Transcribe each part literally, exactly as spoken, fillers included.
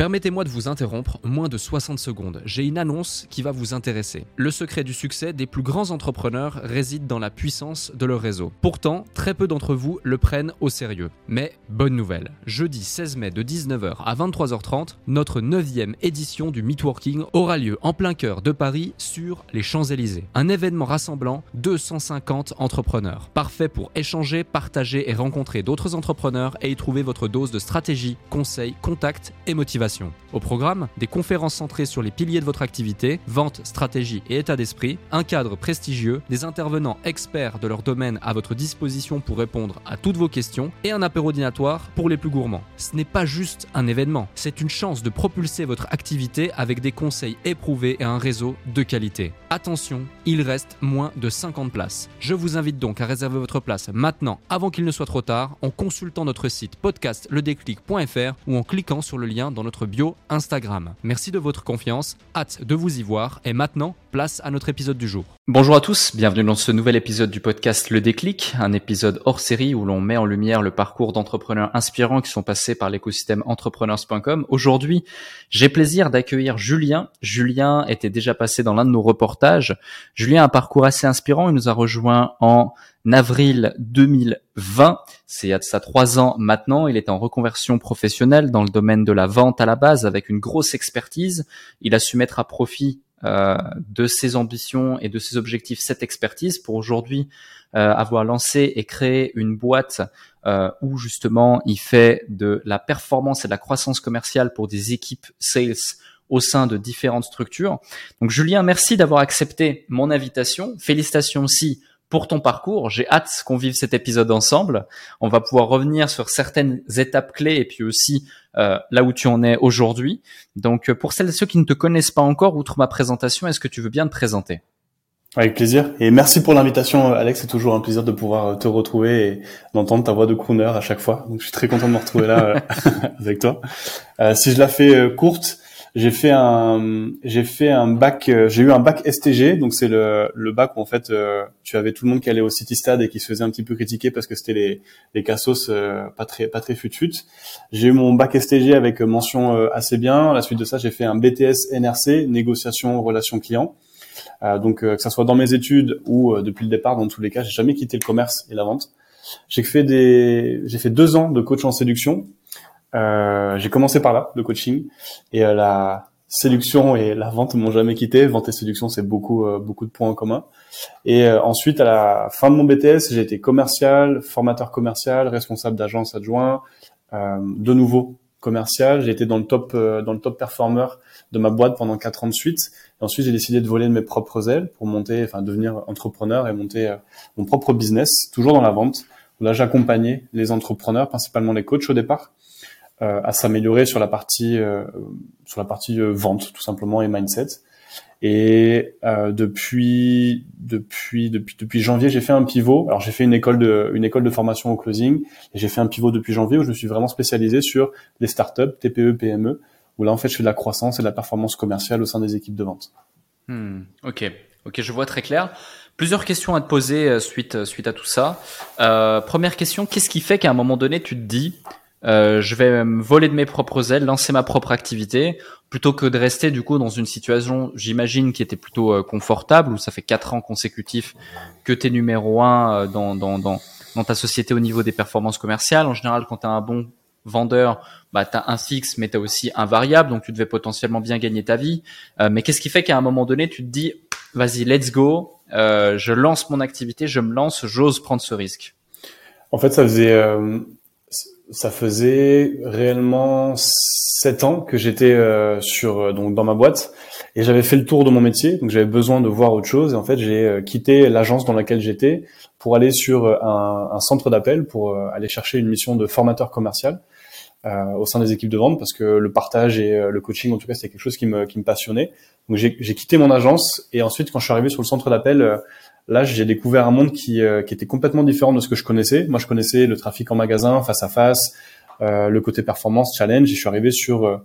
Permettez-moi de vous interrompre moins de soixante secondes. J'ai une annonce qui va vous intéresser. Le secret du succès des plus grands entrepreneurs réside dans la puissance de leur réseau. Pourtant, très peu d'entre vous le prennent au sérieux. Mais bonne nouvelle, jeudi seize mai de dix-neuf heures à vingt-trois heures trente, notre neuvième édition du Meetworking aura lieu en plein cœur de Paris sur les Champs-Élysées. Un événement rassemblant deux cent cinquante entrepreneurs. Parfait pour échanger, partager et rencontrer d'autres entrepreneurs et y trouver votre dose de stratégie, conseils, contacts et motivation. Au programme, des conférences centrées sur les piliers de votre activité, vente, stratégie et état d'esprit, un cadre prestigieux, des intervenants experts de leur domaine à votre disposition pour répondre à toutes vos questions et un apéro dînatoire pour les plus gourmands. Ce n'est pas juste un événement, c'est une chance de propulser votre activité avec des conseils éprouvés et un réseau de qualité. Attention, il reste moins de cinquante places. Je vous invite donc à réserver votre place maintenant avant qu'il ne soit trop tard en consultant notre site podcast le déclic point f r ou en cliquant sur le lien dans notre bio Instagram. Merci de votre confiance, hâte de vous y voir et maintenant, place à notre épisode du jour. Bonjour à tous, bienvenue dans ce nouvel épisode du podcast Le Déclic, un épisode hors série où l'on met en lumière le parcours d'entrepreneurs inspirants qui sont passés par l'écosystème entrepreneurs point com. Aujourd'hui, j'ai plaisir d'accueillir Julien. Julien était déjà passé dans l'un de nos reportages. Julien a un parcours assez inspirant, il nous a rejoint en avril deux mille vingt, c'est il y a de ça trois ans maintenant. Il est en reconversion professionnelle dans le domaine de la vente à la base avec une grosse expertise. Il a su mettre à profit euh, de ses ambitions et de ses objectifs cette expertise pour aujourd'hui euh, avoir lancé et créé une boîte euh, où justement il fait de la performance et de la croissance commerciale pour des équipes sales au sein de différentes structures. Donc Julien, merci d'avoir accepté mon invitation. Félicitations aussi pour ton parcours, j'ai hâte qu'on vive cet épisode ensemble. On va pouvoir revenir sur certaines étapes clés et puis aussi euh, là où tu en es aujourd'hui. Donc, pour celles et ceux qui ne te connaissent pas encore, outre ma présentation, est-ce que tu veux bien te présenter ? Avec plaisir. Et merci pour l'invitation, Alex. C'est toujours un plaisir de pouvoir te retrouver et d'entendre ta voix de crooner à chaque fois. Donc, je suis très content de me retrouver là avec toi. Euh, si je la fais euh, courte, j'ai fait un, j'ai fait un bac, j'ai eu un bac S T G, donc c'est le, le bac où en fait euh, tu avais tout le monde qui allait au City Stade et qui se faisait un petit peu critiquer parce que c'était les, les cassos euh, pas très, pas très fut-fut. J'ai eu mon bac S T G avec mention euh, assez bien. À la suite de ça, j'ai fait un B T S N R C, négociation, relations clients. Euh, donc euh, que ça soit dans mes études ou euh, depuis le départ, dans tous les cas, j'ai jamais quitté le commerce et la vente. J'ai fait des, j'ai fait deux ans de coach en séduction. Euh, j'ai commencé par là, le coaching, et euh, la séduction et la vente m'ont jamais quitté. Vente et séduction, c'est beaucoup, euh, beaucoup de points en commun. Et euh, ensuite, à la fin de mon B T S, j'ai été commercial, formateur commercial, responsable d'agence adjoint, euh, de nouveau commercial. J'ai été dans le top, euh, dans le top performer de ma boîte pendant quatre ans de suite. Et ensuite, j'ai décidé de voler de mes propres ailes pour monter, enfin devenir entrepreneur et monter euh, mon propre business, toujours dans la vente. Là, j'accompagnais les entrepreneurs, principalement les coachs au départ, à s'améliorer sur la partie euh, sur la partie euh, vente tout simplement et mindset. Et euh, depuis depuis depuis depuis janvier, j'ai fait un pivot. Alors j'ai fait une école de une école de formation au closing et j'ai fait un pivot depuis janvier où je me suis vraiment spécialisé sur les startups, T P E, P M E, où là en fait je fais de la croissance et de la performance commerciale au sein des équipes de vente. Hmm, OK. OK, je vois très clair. Plusieurs questions à te poser suite suite à tout ça. Euh, première question, qu'est-ce qui fait qu'à un moment donné tu te dis Euh, je vais me voler de mes propres ailes, lancer ma propre activité, plutôt que de rester du coup dans une situation, j'imagine, qui était plutôt euh, confortable, où ça fait quatre ans consécutifs que t'es numéro un euh, dans, dans, dans, dans ta société au niveau des performances commerciales. En général, quand t'as un bon vendeur, bah, t'as un fixe, mais t'as aussi un variable, donc tu devais potentiellement bien gagner ta vie. Euh, mais qu'est-ce qui fait qu'à un moment donné, tu te dis, vas-y, let's go, euh, je lance mon activité, je me lance, j'ose prendre ce risque? En fait, ça faisait... Euh... Ça faisait réellement sept ans que j'étais euh, sur donc dans ma boîte et j'avais fait le tour de mon métier, donc j'avais besoin de voir autre chose. Et en fait, j'ai euh, quitté l'agence dans laquelle j'étais pour aller sur euh, un, un centre d'appel pour euh, aller chercher une mission de formateur commercial euh, au sein des équipes de vente, parce que le partage et euh, le coaching, en tout cas, c'était quelque chose qui me qui me passionnait. Donc j'ai, j'ai quitté mon agence et ensuite, quand je suis arrivé sur le centre d'appel, euh, là, j'ai découvert un monde qui, euh, qui était complètement différent de ce que je connaissais. Moi, je connaissais le trafic en magasin, face à face, euh, le côté performance, challenge. Et je suis arrivé sur euh,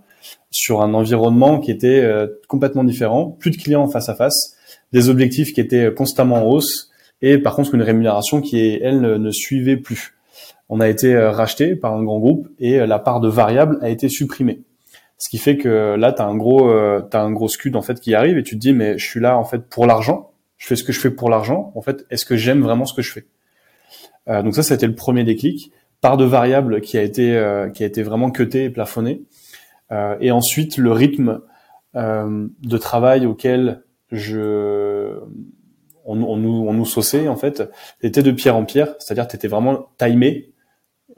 sur un environnement qui était euh, complètement différent. Plus de clients face à face, des objectifs qui étaient constamment en hausse et par contre une rémunération qui, elle, ne suivait plus. On a été racheté par un grand groupe et la part de variable a été supprimée. Ce qui fait que là, t'as un gros, euh, t'as un gros scud, en fait, qui arrive et tu te dis, mais je suis là, en fait, pour l'argent. Je fais ce que je fais pour l'argent. En fait, est-ce que j'aime vraiment ce que je fais? Euh, donc ça, ça a été le premier déclic. Part de variable qui a été, euh, qui a été vraiment cutée et plafonnée. Euh, et ensuite, le rythme, euh, de travail auquel je, on, on nous, on nous sauçait, en fait, était de pierre en pierre. C'est-à-dire, t'étais vraiment timé,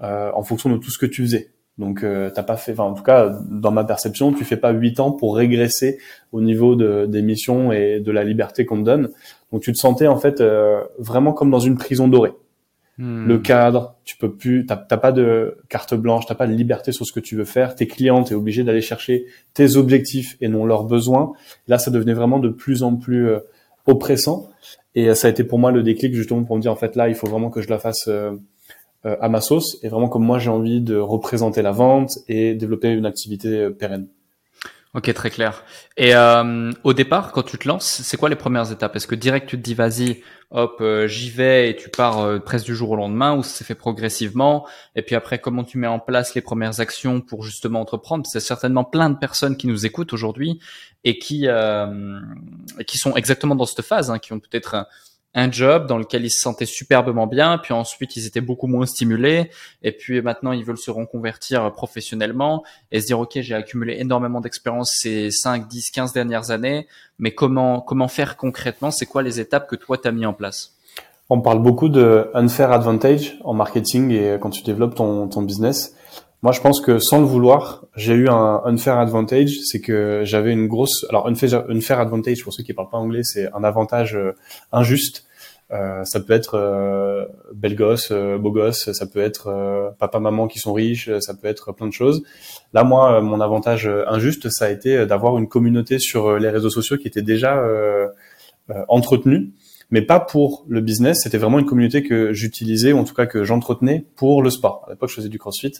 euh, en fonction de tout ce que tu faisais. Donc, euh, t'as pas fait, enfin, en tout cas, dans ma perception, tu fais pas huit ans pour régresser au niveau de, des missions et de la liberté qu'on te donne. Donc, tu te sentais, en fait, euh, vraiment comme dans une prison dorée. Hmm. Le cadre, tu peux plus, t'as, t'as pas de carte blanche, t'as pas de liberté sur ce que tu veux faire. Tes clients, t'es obligé d'aller chercher tes objectifs et non leurs besoins. Là, ça devenait vraiment de plus en plus euh, oppressant. Et ça a été pour moi le déclic, justement, pour me dire, en fait, là, il faut vraiment que je la fasse, euh, à ma sauce, et vraiment comme moi j'ai envie de représenter la vente et développer une activité pérenne. Ok, très clair. Et euh, au départ, quand tu te lances, c'est quoi les premières étapes? Est-ce que direct tu te dis vas-y, hop, euh, j'y vais et tu pars euh, presque du jour au lendemain, ou ça s'est fait progressivement? Et puis après, comment tu mets en place les premières actions pour justement entreprendre? Parce qu'il y a certainement plein de personnes qui nous écoutent aujourd'hui et qui euh, qui sont exactement dans cette phase, hein, qui ont peut-être un, un job dans lequel ils se sentaient superbement bien, puis ensuite ils étaient beaucoup moins stimulés, et puis maintenant ils veulent se reconvertir professionnellement et se dire ok, j'ai accumulé énormément d'expérience ces cinq, dix, quinze dernières années, mais comment comment faire concrètement? C'est quoi les étapes que toi t'as mis en place? On parle beaucoup de unfair advantage en marketing et quand tu développes ton ton business. Moi, je pense que sans le vouloir, j'ai eu un unfair advantage, c'est que j'avais une grosse... Alors, unfair, unfair advantage, pour ceux qui parlent pas anglais, c'est un avantage euh, injuste. Euh, ça peut être euh, belle gosse, euh, beau gosse, ça peut être euh, papa, maman qui sont riches, ça peut être plein de choses. Là, moi, euh, mon avantage euh, injuste, ça a été d'avoir une communauté sur euh, les réseaux sociaux qui était déjà euh, euh, entretenue, mais pas pour le business. C'était vraiment une communauté que j'utilisais, ou en tout cas que j'entretenais pour le sport. À l'époque, je faisais du crossfit,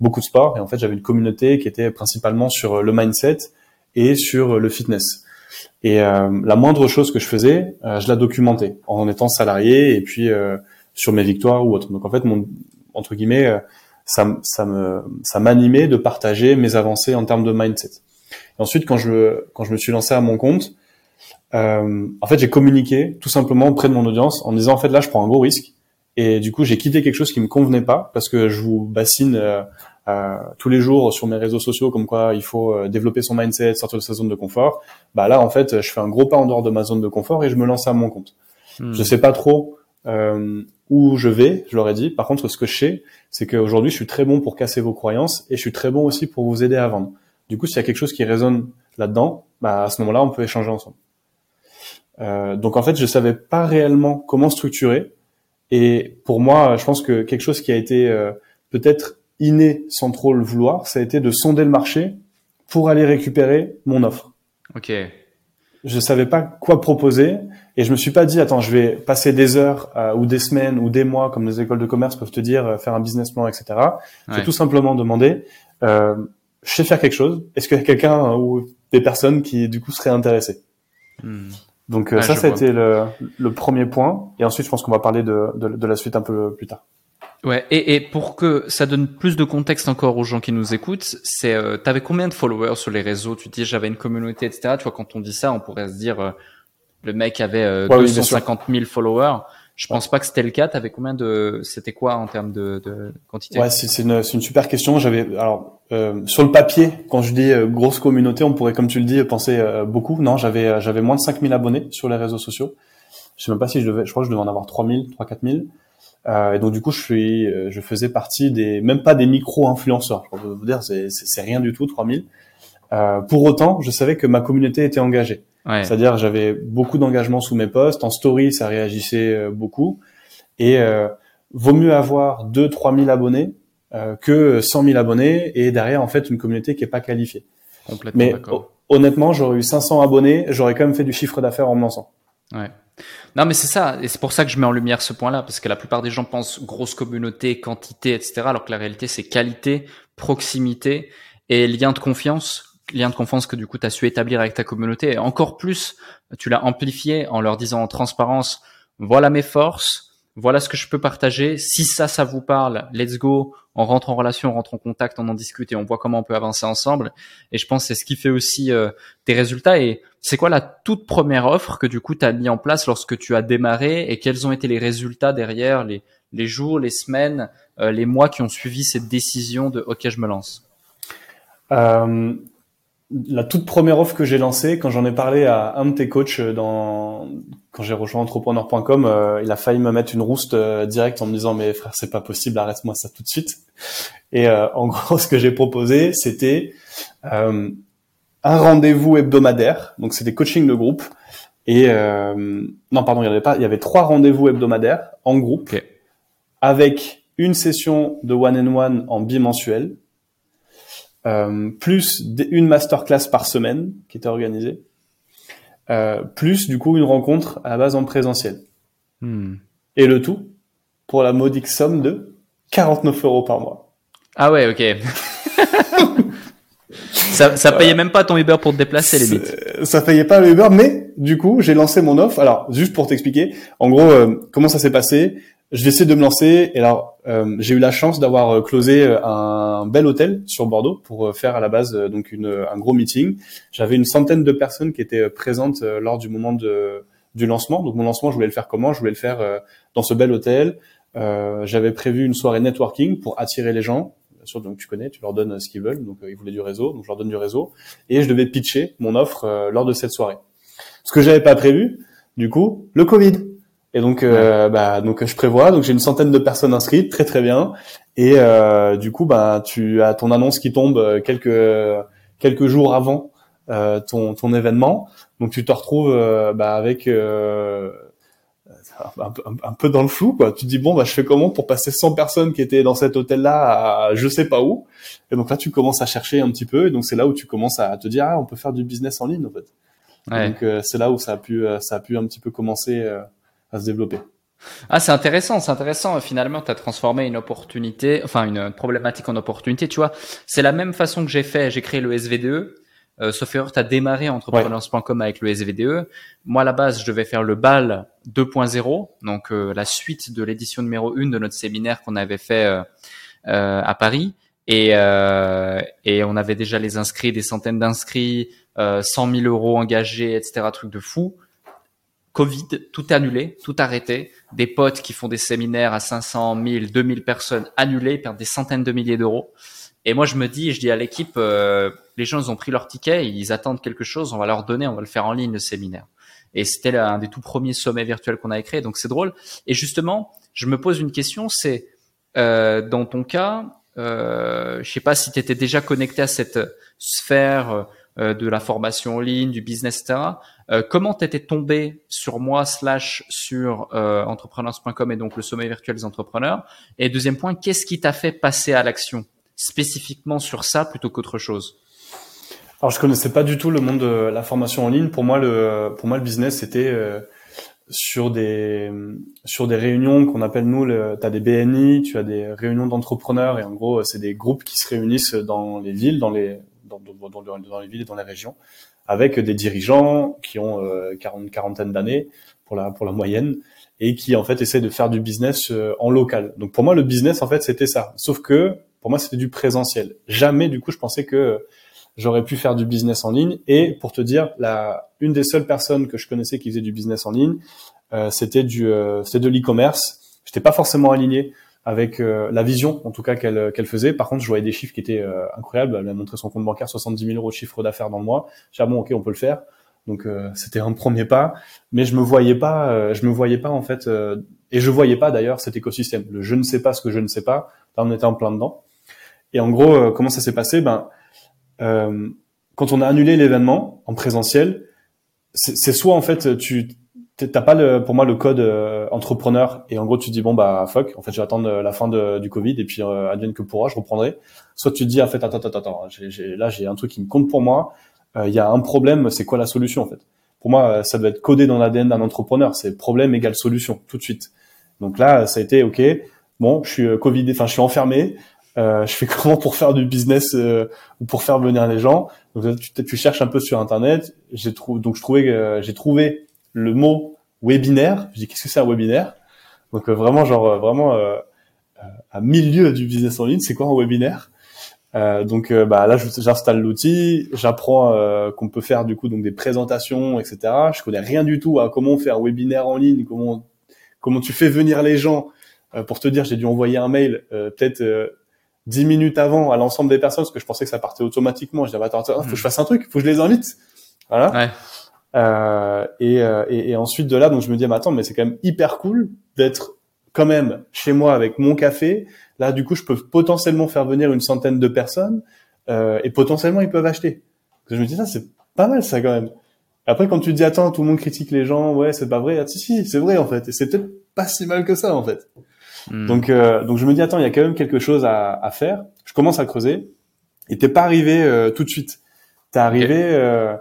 beaucoup de sport, et en fait, j'avais une communauté qui était principalement sur le mindset et sur le fitness. Et euh, la moindre chose que je faisais, euh, je la documentais en étant salarié et puis euh, sur mes victoires ou autre. Donc en fait, mon entre guillemets, euh, ça, ça me ça m'animait de partager mes avancées en termes de mindset. Et ensuite, quand je quand je me suis lancé à mon compte, Euh, en fait, j'ai communiqué tout simplement auprès de mon audience en disant en fait là, je prends un gros risque et du coup, j'ai quitté quelque chose qui me convenait pas parce que je vous bassine euh, euh, tous les jours sur mes réseaux sociaux comme quoi il faut euh, développer son mindset, sortir de sa zone de confort. Bah là, en fait, je fais un gros pas en dehors de ma zone de confort et je me lance à mon compte. Mmh. Je sais pas trop euh, où je vais, je leur ai dit. Par contre, ce que je sais, c'est qu'aujourd'hui, je suis très bon pour casser vos croyances et je suis très bon aussi pour vous aider à vendre. Du coup, s'il y a quelque chose qui résonne là-dedans, bah à ce moment-là, on peut échanger ensemble. Euh, donc en fait, je savais pas réellement comment structurer. Et pour moi, je pense que quelque chose qui a été euh, peut-être inné sans trop le vouloir, ça a été de sonder le marché pour aller récupérer mon offre. Ok. Je savais pas quoi proposer et je me suis pas dit attends, je vais passer des heures euh, ou des semaines ou des mois comme les écoles de commerce peuvent te dire euh, faire un business plan, et cetera. J'ai ouais. tout simplement demandé euh, je sais faire quelque chose. Est-ce qu'il y a quelqu'un euh, ou des personnes qui du coup seraient intéressées? Hmm. Donc ah, ça, ça a été le, le premier point. Et ensuite, je pense qu'on va parler de, de, de la suite un peu plus tard. Ouais. Et, et pour que ça donne plus de contexte encore aux gens qui nous écoutent, c'est euh, t'avais combien de followers sur les réseaux? Tu dis j'avais une communauté, et cetera. Tu vois, quand on dit ça, on pourrait se dire euh, le mec avait euh, ouais, deux cent cinquante mille followers. Je pense pas que c'était le cas. T'avais combien de C'était quoi en termes de, de quantité? Ouais, c'est, c'est une c'est une super question. J'avais alors euh, sur le papier, quand je dis euh, grosse communauté, on pourrait, comme tu le dis, penser euh, beaucoup. Non, j'avais j'avais moins de cinq mille abonnés sur les réseaux sociaux. Je sais même pas si je devais. Je crois que je devais en avoir trois mille, trois, quatre mille. Euh, et donc du coup, je suis euh, je faisais partie des même pas des micro influenceurs. Je peux vous dire, c'est, c'est c'est rien du tout, trois mille. Euh, pour autant, je savais que ma communauté était engagée. Ouais. C'est-à-dire j'avais beaucoup d'engagement sous mes posts, en story ça réagissait euh, beaucoup et euh, vaut mieux avoir deux à trois mille abonnés euh, que cent mille abonnés et derrière en fait une communauté qui est pas qualifiée. Complètement. Mais d'accord. Honnêtement j'aurais eu cinq cents abonnés, j'aurais quand même fait du chiffre d'affaires en me lançant. Ouais. Non mais c'est ça, et c'est pour ça que je mets en lumière ce point-là, parce que la plupart des gens pensent grosse communauté, quantité, et cetera, alors que la réalité c'est qualité, proximité et lien de confiance. lien de confiance que du coup tu as su établir avec ta communauté, et encore plus tu l'as amplifié en leur disant en transparence voilà mes forces, voilà ce que je peux partager. Si ça, ça vous parle, let's go. On rentre en relation, on rentre en contact, on en discute et on voit comment on peut avancer ensemble. Et je pense que c'est ce qui fait aussi euh, tes résultats. Et c'est quoi la toute première offre que du coup tu as mis en place lorsque tu as démarré et quels ont été les résultats derrière, les, les jours, les semaines, euh, les mois qui ont suivi cette décision de « ok, je me lance ». Euh, la toute première offre que j'ai lancée, quand j'en ai parlé à un de tes coachs dans, quand j'ai rejoint entrepreneurs point com, euh, il a failli me mettre une rouste euh, directe en me disant « mais frère, c'est pas possible, arrête-moi ça tout de suite ». Et euh, en gros, ce que j'ai proposé, c'était euh, un rendez-vous hebdomadaire. Donc, c'était coaching de groupe. Et euh, non, pardon, il y avait pas. Il y avait trois rendez-vous hebdomadaires en groupe, okay, avec une session de one-on-one en bimensuel. Euh, plus une masterclass par semaine qui était organisée, euh, plus du coup une rencontre à la base en présentiel. Hmm. Et le tout pour la modique somme de quarante-neuf euros par mois. Ah ouais, ok. ça ça payait euh, même pas ton Uber pour te déplacer, limite. Ça payait pas le Uber, mais du coup j'ai lancé mon offre. Alors juste pour t'expliquer, en gros euh, comment ça s'est passé. Je décide de me lancer et alors euh, j'ai eu la chance d'avoir closé un bel hôtel sur Bordeaux pour faire à la base donc une, un gros meeting. J'avais une centaine de personnes qui étaient présentes lors du moment de, du lancement. Donc mon lancement, je voulais le faire comment ? Je voulais le faire euh, dans ce bel hôtel. Euh, j'avais prévu une soirée networking pour attirer les gens. Bien sûr, donc tu connais, tu leur donnes ce qu'ils veulent. Donc euh, ils voulaient du réseau, donc je leur donne du réseau. Et je devais pitcher mon offre euh, lors de cette soirée. Ce que j'avais pas prévu, du coup, le Covid. Et donc, euh, bah, donc je prévois. Donc j'ai une centaine de personnes inscrites, très très bien. Et euh, du coup, bah, tu as ton annonce qui tombe quelques quelques jours avant euh, ton ton événement. Donc tu te retrouves euh, bah, avec euh, un, un, un peu dans le flou, quoi. Tu te dis bon, bah je fais comment pour passer cent personnes qui étaient dans cet hôtel-là à je sais pas où. Et donc là, tu commences à chercher un petit peu. Et donc c'est là où tu commences à te dire ah, on peut faire du business en ligne en fait. Ouais. Donc euh, c'est là où ça a pu ça a pu un petit peu commencer. Euh, à se développer. Ah, c'est intéressant, c'est intéressant. Finalement, tu as transformé une opportunité, enfin une problématique en opportunité, tu vois. C'est la même façon que j'ai fait, j'ai créé le S V D E. Euh, sauf erreur, tu as démarré entrepreneurs point com ouais. avec le S V D E. Moi, à la base, je devais faire le bal deux point zéro, donc euh, la suite de l'édition numéro un de notre séminaire qu'on avait fait euh, euh, à Paris. Et, euh, et on avait déjà les inscrits, des centaines d'inscrits, euh, cent mille euros engagés, et cetera, truc de fou. Covid, tout annulé, tout arrêté. Des potes qui font des séminaires à cinq cents, mille, deux mille personnes annulés, perdent des centaines de milliers d'euros. Et moi, je me dis, je dis à l'équipe, euh, les gens, ils ont pris leur ticket, ils attendent quelque chose, on va leur donner, on va le faire en ligne, le séminaire. Et c'était un des tout premiers sommets virtuels qu'on avait créé, donc c'est drôle. Et justement, je me pose une question, c'est euh, dans ton cas, euh, je sais pas si tu étais déjà connecté à cette sphère euh, de la formation en ligne, du business, et cetera. Euh, comment t'étais tombé sur moi slash sur euh, entrepreneurs point com et donc le sommet virtuel des entrepreneurs? Et deuxième point, qu'est-ce qui t'a fait passer à l'action spécifiquement sur ça plutôt qu'autre chose? Alors, je connaissais pas du tout le monde de la formation en ligne. Pour moi, le pour moi le business c'était euh, sur des sur des réunions qu'on appelle nous le, t'as des B N I, tu as des réunions d'entrepreneurs et en gros c'est des groupes qui se réunissent dans les villes, dans les Dans, dans, dans, dans les villes et dans les régions, avec des dirigeants qui ont euh, quarante, quarantaine d'années pour la, pour la moyenne et qui en fait essaient de faire du business euh, en local. Donc pour moi le business en fait c'était ça, sauf que pour moi c'était du présentiel. Jamais du coup je pensais que j'aurais pu faire du business en ligne. Et pour te dire, la, une des seules personnes que je connaissais qui faisait du business en ligne, euh, c'était du euh, c'était de l'e-commerce. J'étais pas forcément aligné avec euh, la vision, en tout cas, qu'elle qu'elle faisait. Par contre, je voyais des chiffres qui étaient euh, incroyables. Elle a montré son compte bancaire, soixante-dix mille euros de chiffre d'affaires dans le mois. J'ai dit, ah bon, ok, on peut le faire. Donc, euh, c'était un premier pas. Mais je me voyais pas, euh, je me voyais pas, en fait, euh, et je voyais pas, d'ailleurs, cet écosystème. Le je ne sais pas ce que je ne sais pas. Là, on était en plein dedans. Et en gros, euh, comment ça s'est passé? Ben, euh, quand on a annulé l'événement en présentiel, c'est, c'est soit, en fait, tu... T'as pas le, pour moi le code euh, entrepreneur et en gros tu te dis bon bah fuck en fait je vais attendre la fin de, du Covid et puis euh, advienne que pourra, je reprendrai. Soit tu te dis en fait attends attends attends j'ai, j'ai, là j'ai un truc qui me compte pour moi, il euh, y a un problème, c'est quoi la solution en fait? Pour moi ça doit être codé dans l'A D N d'un entrepreneur, c'est problème égale solution tout de suite. Donc là ça a été ok bon je suis euh, Covid, enfin je suis enfermé, euh, je fais comment pour faire du business euh, ou pour faire venir les gens? Donc tu, tu cherches un peu sur internet, j'ai trouvé donc je trouvais euh, j'ai trouvé le mot webinaire, je dis qu'est-ce que c'est un webinaire? Donc euh, vraiment, genre vraiment euh, à mille lieues du business en ligne, c'est quoi un webinaire? Euh, donc euh, bah là, j'installe l'outil, j'apprends euh, qu'on peut faire du coup donc des présentations, et cetera. Je connais rien du tout à comment faire un webinaire en ligne, comment comment tu fais venir les gens. Euh, pour te dire, j'ai dû envoyer un mail euh, peut-être euh, dix minutes avant à l'ensemble des personnes parce que je pensais que ça partait automatiquement. Je disais attends, attends, faut que je fasse un truc, faut que je les invite. Voilà. Ouais. Euh, et, et, et ensuite de là, donc je me dis mais attends, mais c'est quand même hyper cool d'être quand même chez moi avec mon café. Là, du coup, je peux potentiellement faire venir une centaine de personnes euh, et potentiellement, ils peuvent acheter. Je me dis, ça, c'est pas mal, ça, quand même. Après, quand tu te dis, attends, tout le monde critique les gens, ouais, c'est pas vrai. Ah, si, si, c'est vrai, en fait. Et c'est peut-être pas si mal que ça, en fait. Mmh. Donc, euh, donc je me dis, attends, il y a quand même quelque chose à, à faire. Je commence à creuser. Et t'es pas arrivé euh, tout de suite. T'es arrivé okay. euh,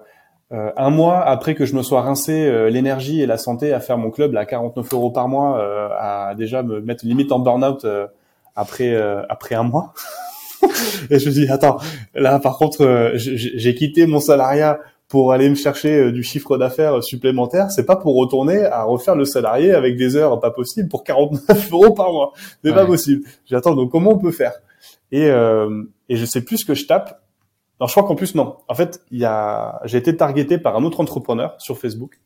euh, un mois après que je me sois rincé euh, l'énergie et la santé à faire mon club là, à quarante-neuf euros par mois, euh, à déjà me mettre limite en burn-out euh, après euh, après un mois. Et je me dis attends, là par contre euh, j'ai, j'ai quitté mon salariat pour aller me chercher euh, du chiffre d'affaires supplémentaire, c'est pas pour retourner à refaire le salarié avec des heures pas possibles pour quarante-neuf euros par mois, c'est ouais. pas possible. J'attends donc comment on peut faire? Et euh, et je sais plus ce que je tape. Alors je crois qu'en plus non. En fait, il y a j'ai été targeté par un autre entrepreneur sur Facebook.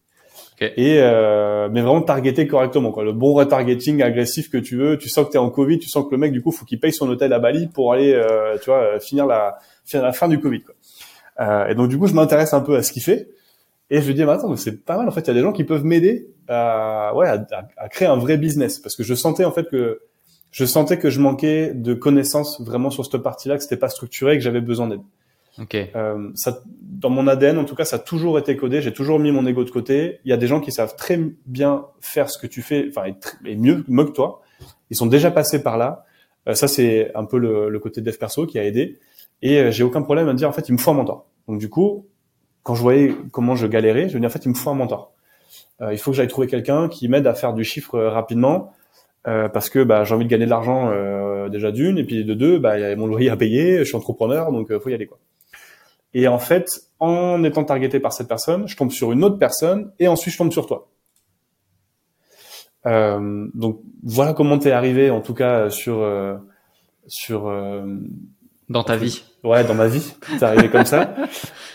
Okay. Et euh, mais vraiment targeter correctement quoi, le bon retargeting agressif que tu veux, tu sens que t'es en Covid, tu sens que le mec du coup faut qu'il paye son hôtel à Bali pour aller euh, tu vois finir la finir la fin du Covid quoi. Euh, et donc du coup je m'intéresse un peu à ce qu'il fait et je me dis mais attends mais c'est pas mal en fait, il y a des gens qui peuvent m'aider à ouais à, à créer un vrai business parce que je sentais en fait que je sentais que je manquais de connaissances vraiment sur cette partie-là, que c'était pas structuré et que j'avais besoin d'aide. Okay. Euh, ça, dans mon A D N, en tout cas, ça a toujours été codé. J'ai toujours mis mon ego de côté. Il y a des gens qui savent très bien faire ce que tu fais, enfin, et, et mieux, mieux que toi. Ils sont déjà passés par là. Euh, ça, c'est un peu le, le côté dev perso qui a aidé. Et euh, j'ai aucun problème à me dire, en fait, il me faut un mentor. Donc, du coup, quand je voyais comment je galérais, je me dis, en fait, il me faut un mentor. Euh, il faut que j'aille trouver quelqu'un qui m'aide à faire du chiffre euh, rapidement, euh, parce que bah, j'ai envie de gagner de l'argent euh, déjà d'une, et puis de deux, bah, il y a mon loyer à payer. Je suis entrepreneur, donc euh, faut y aller quoi. Et en fait, en étant targeté par cette personne, je tombe sur une autre personne et ensuite je tombe sur toi. Euh, donc voilà comment t'es arrivé, en tout cas sur euh, sur euh, dans ta vie. Ouais, dans ma vie, t'es arrivé comme ça.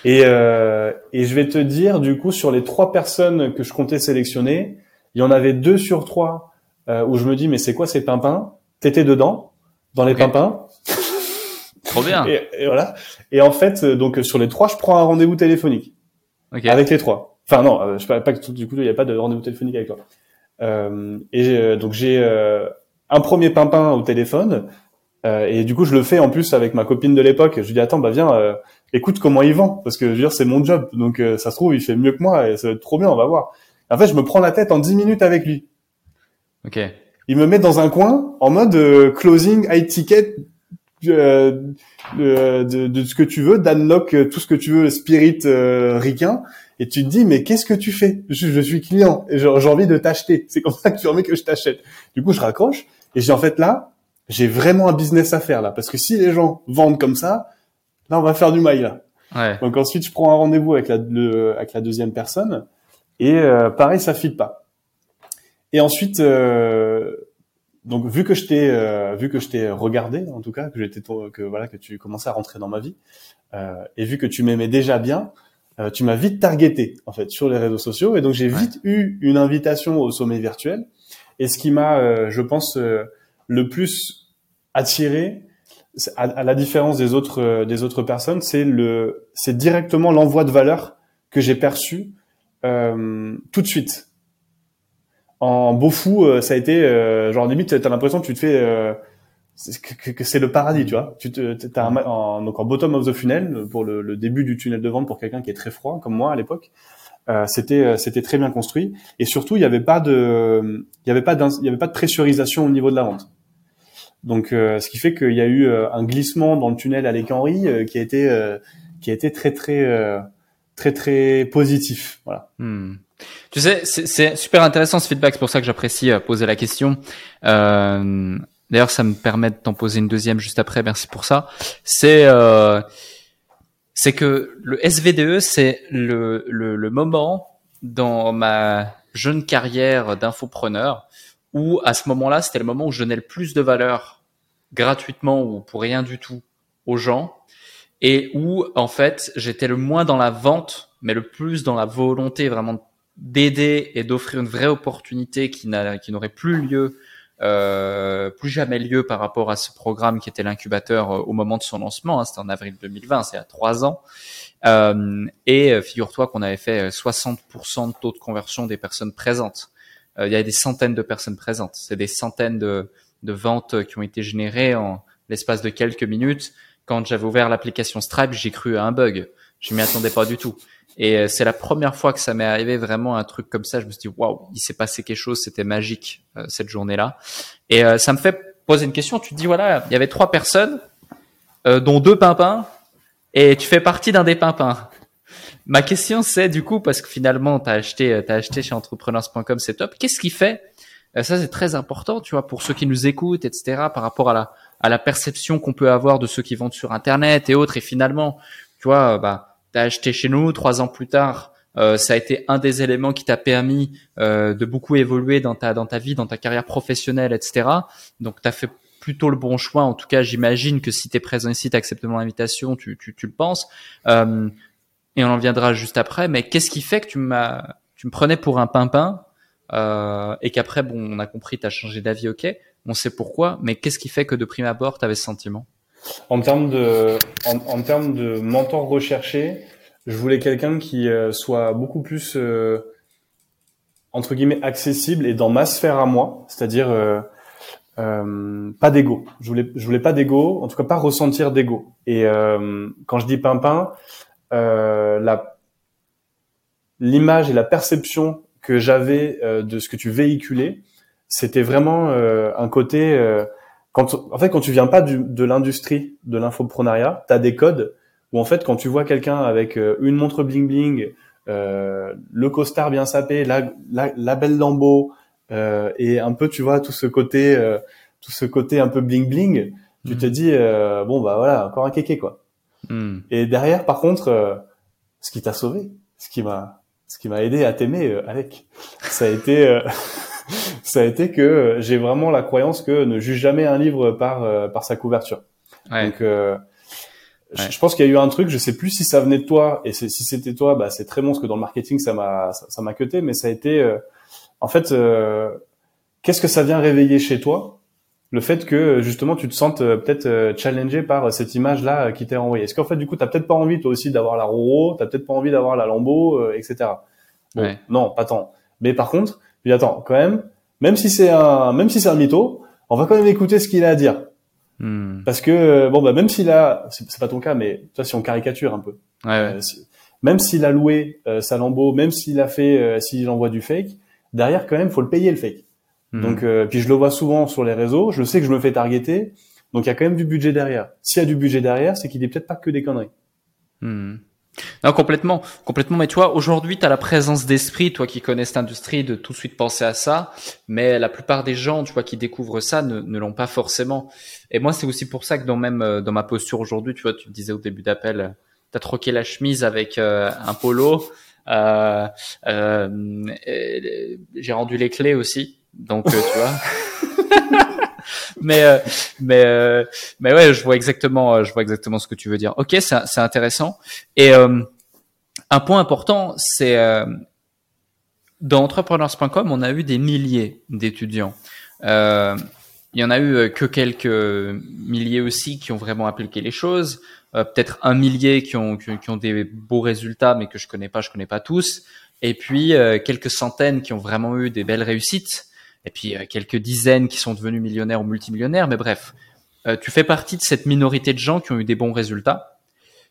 Et euh, et je vais te dire, du coup, sur les trois personnes que je comptais sélectionner, il y en avait deux sur trois euh, où je me dis mais c'est quoi ces pimpins? T'étais dedans, dans les okay. pimpins. Trop bien. Et, et voilà. Et en fait, donc sur les trois, je prends un rendez-vous téléphonique okay. avec les trois. Enfin non, je parle pas que du coup il n'y a pas de rendez-vous téléphonique avec toi. Euh, et donc j'ai euh, un premier pimpin au téléphone euh, et du coup je le fais en plus avec ma copine de l'époque. Je lui dis attends bah viens, euh, écoute comment il vend parce que je veux dire c'est mon job donc euh, ça se trouve il fait mieux que moi et ça va être trop bien on va voir. En fait je me prends la tête en dix minutes avec lui. Ok. Il me met dans un coin en mode euh, closing high ticket. Euh, de, de, de ce que tu veux, d'unlock euh, tout ce que tu veux, spirit euh, ricain, et tu te dis mais qu'est-ce que tu fais? Je, je suis client, et j'ai, j'ai envie de t'acheter. C'est comme ça que tu as envie que je t'achète. Du coup, je raccroche et j'ai en fait là, j'ai vraiment un business à faire là, parce que si les gens vendent comme ça, là on va faire du mail là. Ouais. Donc ensuite, je prends un rendez-vous avec la le, avec la deuxième personne et euh, pareil, ça file pas. Et ensuite. Euh, Donc vu que je t'ai euh, vu que je t'ai regardé en tout cas que j'étais que voilà que tu commençais à rentrer dans ma vie euh, et vu que tu m'aimais déjà bien euh, tu m'as vite targeté en fait sur les réseaux sociaux et donc j'ai vite ouais. eu une invitation au sommet virtuel et ce qui m'a euh, je pense euh, le plus attiré à, à la différence des autres euh, des autres personnes c'est le c'est directement l'envoi de valeur que j'ai perçu euh, tout de suite. En beau fou, ça a été euh, genre limite, t'as l'impression que tu te fais euh, que, que c'est le paradis, tu vois. Tu te, t'as un, en, donc en bottom of the funnel pour le, le début du tunnel de vente pour quelqu'un qui est très froid comme moi à l'époque. Euh, c'était c'était très bien construit et surtout il y avait pas de il y avait pas il y avait pas de pressurisation au niveau de la vente. Donc euh, ce qui fait qu'il y a eu un glissement dans le tunnel à l'Équenry euh, qui a été euh, qui a été très très euh, très très positif, voilà. Hmm. Tu sais, c'est, c'est super intéressant ce feedback, c'est pour ça que j'apprécie euh, poser la question. Euh, d'ailleurs, ça me permet de t'en poser une deuxième juste après, merci pour ça. C'est, euh, c'est que le S V D E, c'est le, le, le moment dans ma jeune carrière d'infopreneur où à ce moment-là, c'était le moment où je donnais le plus de valeur gratuitement ou pour rien du tout aux gens et où, en fait, j'étais le moins dans la vente, mais le plus dans la volonté vraiment d'aider et d'offrir une vraie opportunité qui, n'a, qui n'aurait plus lieu, euh, plus jamais lieu par rapport à ce programme qui était l'incubateur euh, au moment de son lancement. Hein, c'était en avril deux mille vingt, c'est à trois ans. Euh, et euh, figure-toi qu'on avait fait soixante pour cent de taux de conversion des personnes présentes. Il euh, y avait des centaines de personnes présentes. C'est des centaines de, de ventes qui ont été générées en l'espace de quelques minutes. Quand j'avais ouvert l'application Stripe, j'ai cru à un bug. Je m'y attendais pas du tout. Et c'est la première fois que ça m'est arrivé vraiment un truc comme ça. Je me suis dit, waouh, il s'est passé quelque chose. C'était magique, euh, cette journée-là. Et euh, ça me fait poser une question. Tu te dis, voilà, il y avait trois personnes, euh, dont deux pimpins, et tu fais partie d'un des pimpins. Ma question, c'est du coup, parce que finalement, t'as acheté, t'as acheté chez entrepreneurs point com, c'est top. Qu'est-ce qui fait? Euh, ça, c'est très important, tu vois, pour ceux qui nous écoutent, et cetera, par rapport à la, à la perception qu'on peut avoir de ceux qui vendent sur Internet et autres. Et finalement, tu vois, bah, t'as acheté chez nous, trois ans plus tard, euh, ça a été un des éléments qui t'a permis euh, de beaucoup évoluer dans ta dans ta vie, dans ta carrière professionnelle, et cetera. Donc, t'as fait plutôt le bon choix. En tout cas, j'imagine que si t'es présent ici, t'acceptes mon invitation, tu tu tu le penses. Euh, et on en viendra juste après. Mais qu'est-ce qui fait que tu m'as tu me prenais pour un pimpin euh, et qu'après, bon, on a compris, t'as changé d'avis, ok, on sait pourquoi. Mais qu'est-ce qui fait que de prime abord, t'avais ce sentiment? En termes de, en, en termes de mentor recherché, je voulais quelqu'un qui euh, soit beaucoup plus euh, entre guillemets accessible et dans ma sphère à moi, c'est-à-dire euh, euh, pas d'ego. Je voulais, je voulais pas d'ego, en tout cas pas ressentir d'ego. Et euh, quand je dis pimpin, euh, la, l'image et la perception que j'avais euh, de ce que tu véhiculais, c'était vraiment euh, un côté. Euh, Quand, en fait, quand tu viens pas du, de l'industrie de l'infoprenariat, t'as des codes où en fait, quand tu vois quelqu'un avec euh, une montre bling bling, euh, le costard bien sapé, la, la, la belle lambeau euh, et un peu, tu vois, tout ce côté, euh, tout ce côté un peu bling bling, mmh. tu te dis euh, bon bah voilà, encore un kéké quoi. Mmh. Et derrière, par contre, euh, ce qui t'a sauvé, ce qui m'a, ce qui m'a aidé à t'aimer, euh, Alec, ça a été. Euh... ça a été que j'ai vraiment la croyance que ne juge jamais un livre par euh, par sa couverture. Ouais. Donc, euh, ouais. je, je pense qu'il y a eu un truc, je sais plus si ça venait de toi et c'est, si c'était toi, bah c'est très bon parce que dans le marketing ça m'a ça, ça m'a cuté, mais ça a été euh, en fait euh, qu'est-ce que ça vient réveiller chez toi, le fait que justement tu te sentes euh, peut-être euh, challengé par euh, cette image là euh, qui t'est envoyée. Est-ce qu'en fait du coup t'as peut-être pas envie toi aussi d'avoir la Roro, t'as peut-être pas envie d'avoir la Lambo, euh, et cetera. Bon, ouais. Non, pas tant. Mais par contre puis attends, quand même, même si c'est un, même si c'est un mytho, on va quand même écouter ce qu'il a à dire. Hmm. Parce que, bon, bah, même s'il a, c'est, c'est pas ton cas, mais, toi, si on caricature un peu. Ouais, euh, ouais. Si, même s'il a loué, euh, sa Lambo, même s'il a fait, euh, s'il envoie du fake, derrière, quand même, faut le payer, le fake. Hmm. Donc, euh, puis je le vois souvent sur les réseaux, je sais que je me fais targeter, donc il y a quand même du budget derrière. S'il y a du budget derrière, c'est qu'il est peut-être pas que des conneries. Hmm. Non, complètement, complètement. Mais tu vois, aujourd'hui, tu as la présence d'esprit, toi qui connais cette industrie, de tout de suite penser à ça. Mais la plupart des gens, tu vois, qui découvrent ça ne, ne l'ont pas forcément. Et moi, c'est aussi pour ça que dans même, dans ma posture aujourd'hui, tu vois, tu me disais au début d'appel, t'as troqué la chemise avec euh, un polo. Euh, euh, et, j'ai rendu les clés aussi. Donc, euh, tu vois. mais, euh, mais, euh, mais ouais, je vois exactement, je vois exactement ce que tu veux dire. Ok, c'est, c'est intéressant. Et euh, un point important, c'est euh, dans entrepreneurs point com, on a eu des milliers d'étudiants. Euh, il y en a eu que quelques milliers aussi qui ont vraiment appliqué les choses. Euh, peut-être un millier qui ont, qui, qui ont des beaux résultats, mais que je connais pas, je connais pas tous. Et puis euh, quelques centaines qui ont vraiment eu des belles réussites. Et puis euh, quelques dizaines qui sont devenus millionnaires ou multimillionnaires, mais bref, euh, tu fais partie de cette minorité de gens qui ont eu des bons résultats.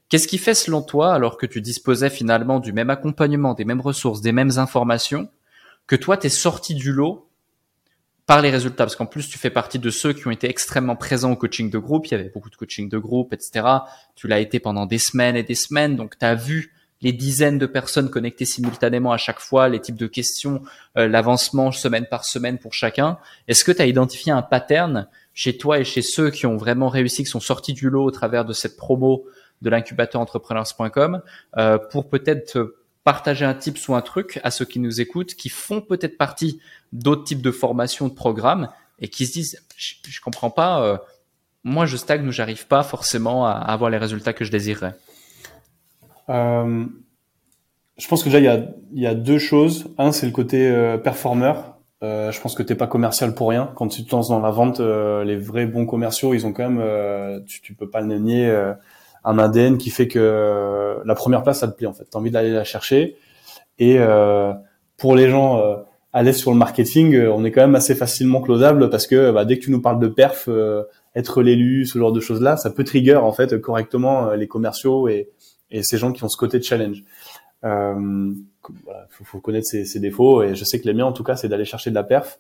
Qu'est-ce qui fait selon toi, alors que tu disposais finalement du même accompagnement, des mêmes ressources, des mêmes informations, que toi t'es sorti du lot par les résultats? Parce qu'en plus, tu fais partie de ceux qui ont été extrêmement présents au coaching de groupe, il y avait beaucoup de coaching de groupe, et cetera. Tu l'as été pendant des semaines et des semaines, donc t'as vu les dizaines de personnes connectées simultanément à chaque fois, les types de questions, euh, l'avancement semaine par semaine pour chacun. Est-ce que tu as identifié un pattern chez toi et chez ceux qui ont vraiment réussi, qui sont sortis du lot au travers de cette promo de l'incubateur entrepreneurs point com, euh, pour peut-être partager un tips ou un truc à ceux qui nous écoutent, qui font peut-être partie d'autres types de formations, de programmes, et qui se disent « je comprends pas, euh, moi je stagne ou j'arrive pas forcément à avoir les résultats que je désirerais ». Euh, je pense que déjà il y a, il y a deux choses. Un, c'est le côté euh, performeur. Euh, je pense que t'es pas commercial pour rien. Quand tu te lances dans la vente, euh, les vrais bons commerciaux, ils ont quand même, euh, tu, tu peux pas le nier, euh, un A D N qui fait que euh, la première place, ça te plaît en fait. T'as envie d'aller la chercher. Et euh, pour les gens euh, à l'aise sur le marketing, euh, on est quand même assez facilement closable parce que bah, dès que tu nous parles de perf, euh, être l'élu, ce genre de choses-là, ça peut trigger en fait correctement euh, les commerciaux et et ces gens qui ont ce côté de challenge. Euh, voilà, faut, faut connaître ses, ses défauts, et je sais que les miens en tout cas, c'est d'aller chercher de la perf.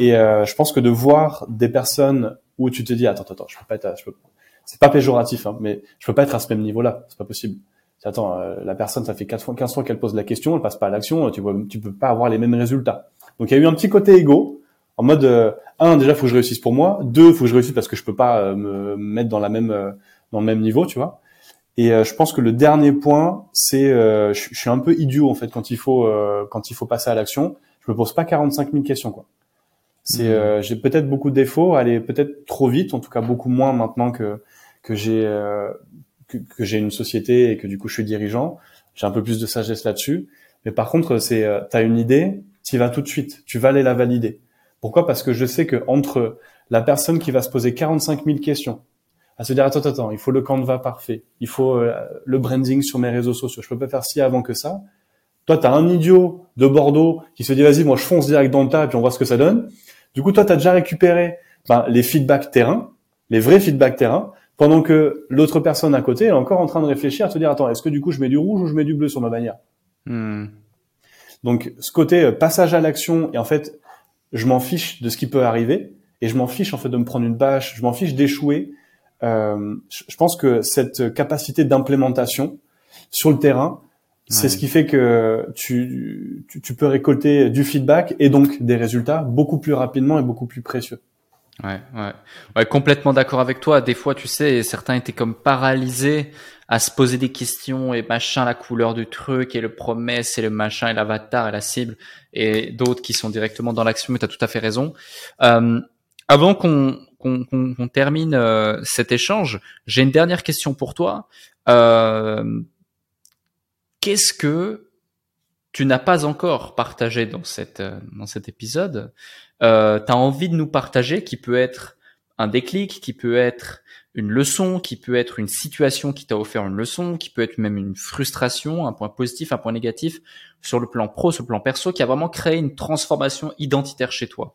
Et euh, je pense que de voir des personnes où tu te dis attends, attends, je peux pas être, à, je peux, c'est pas péjoratif, hein, mais je peux pas être à ce même niveau-là, c'est pas possible. C'est, attends, euh, la personne, ça fait quinze fois qu'elle pose la question, elle passe pas à l'action, tu vois, tu peux pas avoir les mêmes résultats. Donc il y a eu un petit côté égo, en mode euh, un, déjà faut que je réussisse pour moi, deux, faut que je réussisse parce que je peux pas euh, me mettre dans la même euh, dans le même niveau, tu vois. Et euh, je pense que le dernier point, c'est, euh, je, je suis un peu idiot en fait quand il faut euh, quand il faut passer à l'action. Je me pose pas quarante-cinq mille questions quoi. C'est, mmh. euh, j'ai peut-être beaucoup de défauts, aller peut-être trop vite, en tout cas beaucoup moins maintenant que que j'ai euh, que, que j'ai une société et que du coup je suis dirigeant. J'ai un peu plus de sagesse là-dessus. Mais par contre, c'est, euh, t'as une idée, t'y vas tout de suite, tu vas aller la valider. Pourquoi ? Parce que je sais que entre la personne qui va se poser quarante-cinq mille questions, à se dire attends attends il faut le Canva parfait, il faut euh, le branding sur mes réseaux sociaux, je peux pas faire ci avant que ça, toi t'as un idiot de Bordeaux qui se dit vas-y moi je fonce direct dans le tas et puis on voit ce que ça donne. Du coup toi t'as déjà récupéré ben, les feedbacks terrain, les vrais feedbacks terrain, pendant que l'autre personne à côté est encore en train de réfléchir à se dire attends est-ce que du coup je mets du rouge ou je mets du bleu sur ma bannière. hmm. Donc ce côté euh, passage à l'action, et en fait je m'en fiche de ce qui peut arriver, et je m'en fiche en fait de me prendre une bâche, je m'en fiche d'échouer. Euh, je pense que cette capacité d'implémentation sur le terrain, c'est ouais. ce qui fait que tu, tu, tu peux récolter du feedback et donc des résultats beaucoup plus rapidement et beaucoup plus précieux. Ouais, ouais, ouais, complètement d'accord avec toi. Des fois, tu sais, certains étaient comme paralysés à se poser des questions et machin, la couleur du truc et le promesse et le machin et l'avatar et la cible, et d'autres qui sont directement dans l'action. Mais t'as tout à fait raison. Euh, avant qu'on Qu'on, qu'on, qu'on termine euh, cet échange, j'ai une dernière question pour toi. Euh, qu'est-ce que tu n'as pas encore partagé dans cette dans cet épisode ? Euh, t'as envie de nous partager, qui peut être un déclic, qui peut être une leçon, qui peut être une situation qui t'a offert une leçon, qui peut être même une frustration, un point positif, un point négatif sur le plan pro, sur le plan perso, qui a vraiment créé une transformation identitaire chez toi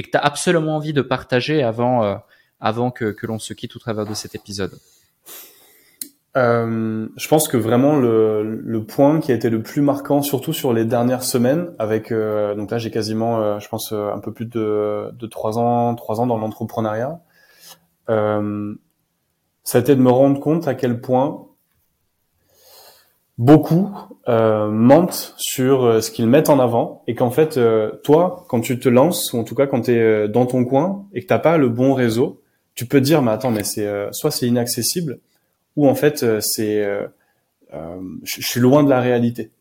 et que tu as absolument envie de partager avant euh, avant que, que l'on se quitte au travers de cet épisode. Euh, je pense que vraiment le, le point qui a été le plus marquant, surtout sur les dernières semaines, avec euh, donc là j'ai quasiment, euh, je pense, euh, un peu plus de, de trois ans, trois ans dans l'entrepreneuriat, euh, ça a été de me rendre compte à quel point beaucoup euh, mentent sur euh, ce qu'ils mettent en avant, et qu'en fait, euh, toi, quand tu te lances, ou en tout cas quand tu es euh, dans ton coin et que t'as pas le bon réseau, tu peux te dire mais attends, mais c'est euh, soit c'est inaccessible, ou en fait euh, c'est euh, euh, je suis loin de la réalité.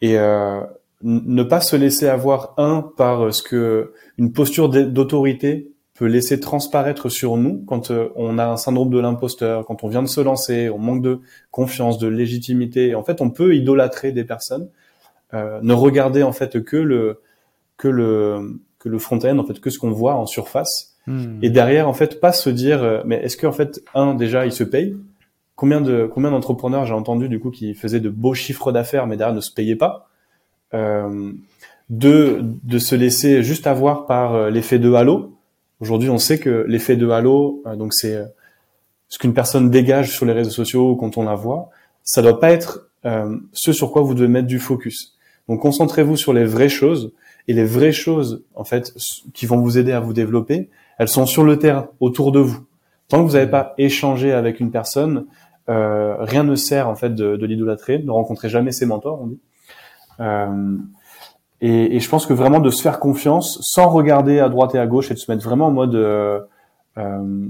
Et euh, n- ne pas se laisser avoir un par ce que une posture d'autorité peut laisser transparaître sur nous quand euh, on a un syndrome de l'imposteur, quand on vient de se lancer, on manque de confiance, de légitimité. Et en fait, on peut idolâtrer des personnes, euh, ne regarder en fait que le que le que le front-end, en fait, que ce qu'on voit en surface. Mmh. Et derrière, en fait, pas se dire euh, mais est-ce que en fait un déjà il se paye ? Combien de combien d'entrepreneurs j'ai entendu du coup qui faisaient de beaux chiffres d'affaires mais derrière ne se payaient pas. Euh, deux, de se laisser juste avoir par euh, l'effet de halo. Aujourd'hui, on sait que l'effet de halo, euh, donc c'est euh, ce qu'une personne dégage sur les réseaux sociaux quand on la voit, ça doit pas être euh, ce sur quoi vous devez mettre du focus. Donc, concentrez-vous sur les vraies choses, et les vraies choses, en fait, qui vont vous aider à vous développer, elles sont sur le terrain, autour de vous. Tant que vous n'avez pas échangé avec une personne, euh, rien ne sert en fait de, de l'idolâtrer. Ne rencontrez jamais ses mentors, on dit. Euh, Et, et je pense que vraiment de se faire confiance sans regarder à droite et à gauche, et de se mettre vraiment en mode euh, euh,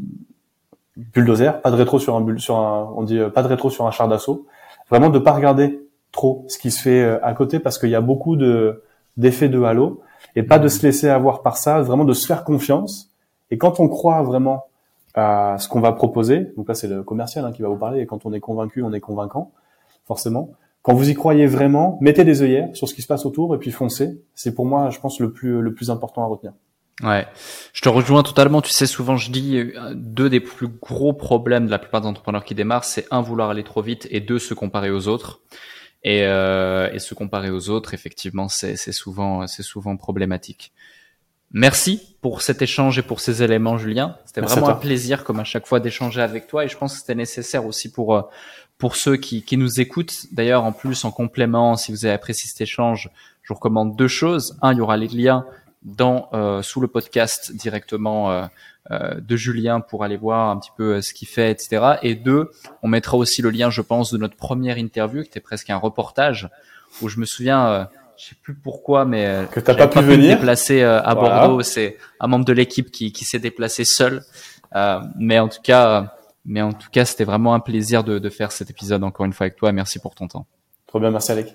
bulldozer, pas de rétro sur un, bull, sur un on dit euh, pas de rétro sur un char d'assaut. Vraiment de pas regarder trop ce qui se fait à côté, parce qu'il y a beaucoup de d'effets de halo, et pas de se laisser avoir par ça, vraiment de se faire confiance. Et quand on croit vraiment à ce qu'on va proposer, donc là c'est le commercial hein, qui va vous parler, et quand on est convaincu, on est convaincant, forcément. Quand vous y croyez vraiment, mettez des œillères sur ce qui se passe autour et puis foncez. C'est pour moi, je pense, le plus le plus important à retenir. Ouais, je te rejoins totalement. Tu sais, souvent je dis, deux des plus gros problèmes de la plupart des entrepreneurs qui démarrent, c'est un, vouloir aller trop vite, et deux, se comparer aux autres. Et, euh, et se comparer aux autres, effectivement, c'est, c'est souvent c'est souvent problématique. Merci pour cet échange et pour ces éléments, Julien. C'était Merci vraiment un plaisir, comme à chaque fois, d'échanger avec toi. Et je pense que c'était nécessaire aussi pour pour ceux qui qui nous écoutent. D'ailleurs, en plus, en complément, si vous avez apprécié cet échange, je vous recommande deux choses. Un, il y aura les liens dans euh, sous le podcast directement euh, euh, de Julien pour aller voir un petit peu euh, ce qu'il fait, et cetera. Et deux, on mettra aussi le lien, je pense, de notre première interview, qui était presque un reportage, où je me souviens... Euh, je sais plus pourquoi, mais que t'as pas pu pas venir déplacer euh, à voilà. Bordeaux. C'est un membre de l'équipe qui, qui s'est déplacé seul. Euh, mais en tout cas, mais en tout cas, c'était vraiment un plaisir de, de faire cet épisode encore une fois avec toi. Merci pour ton temps. Trop bien, merci Alex.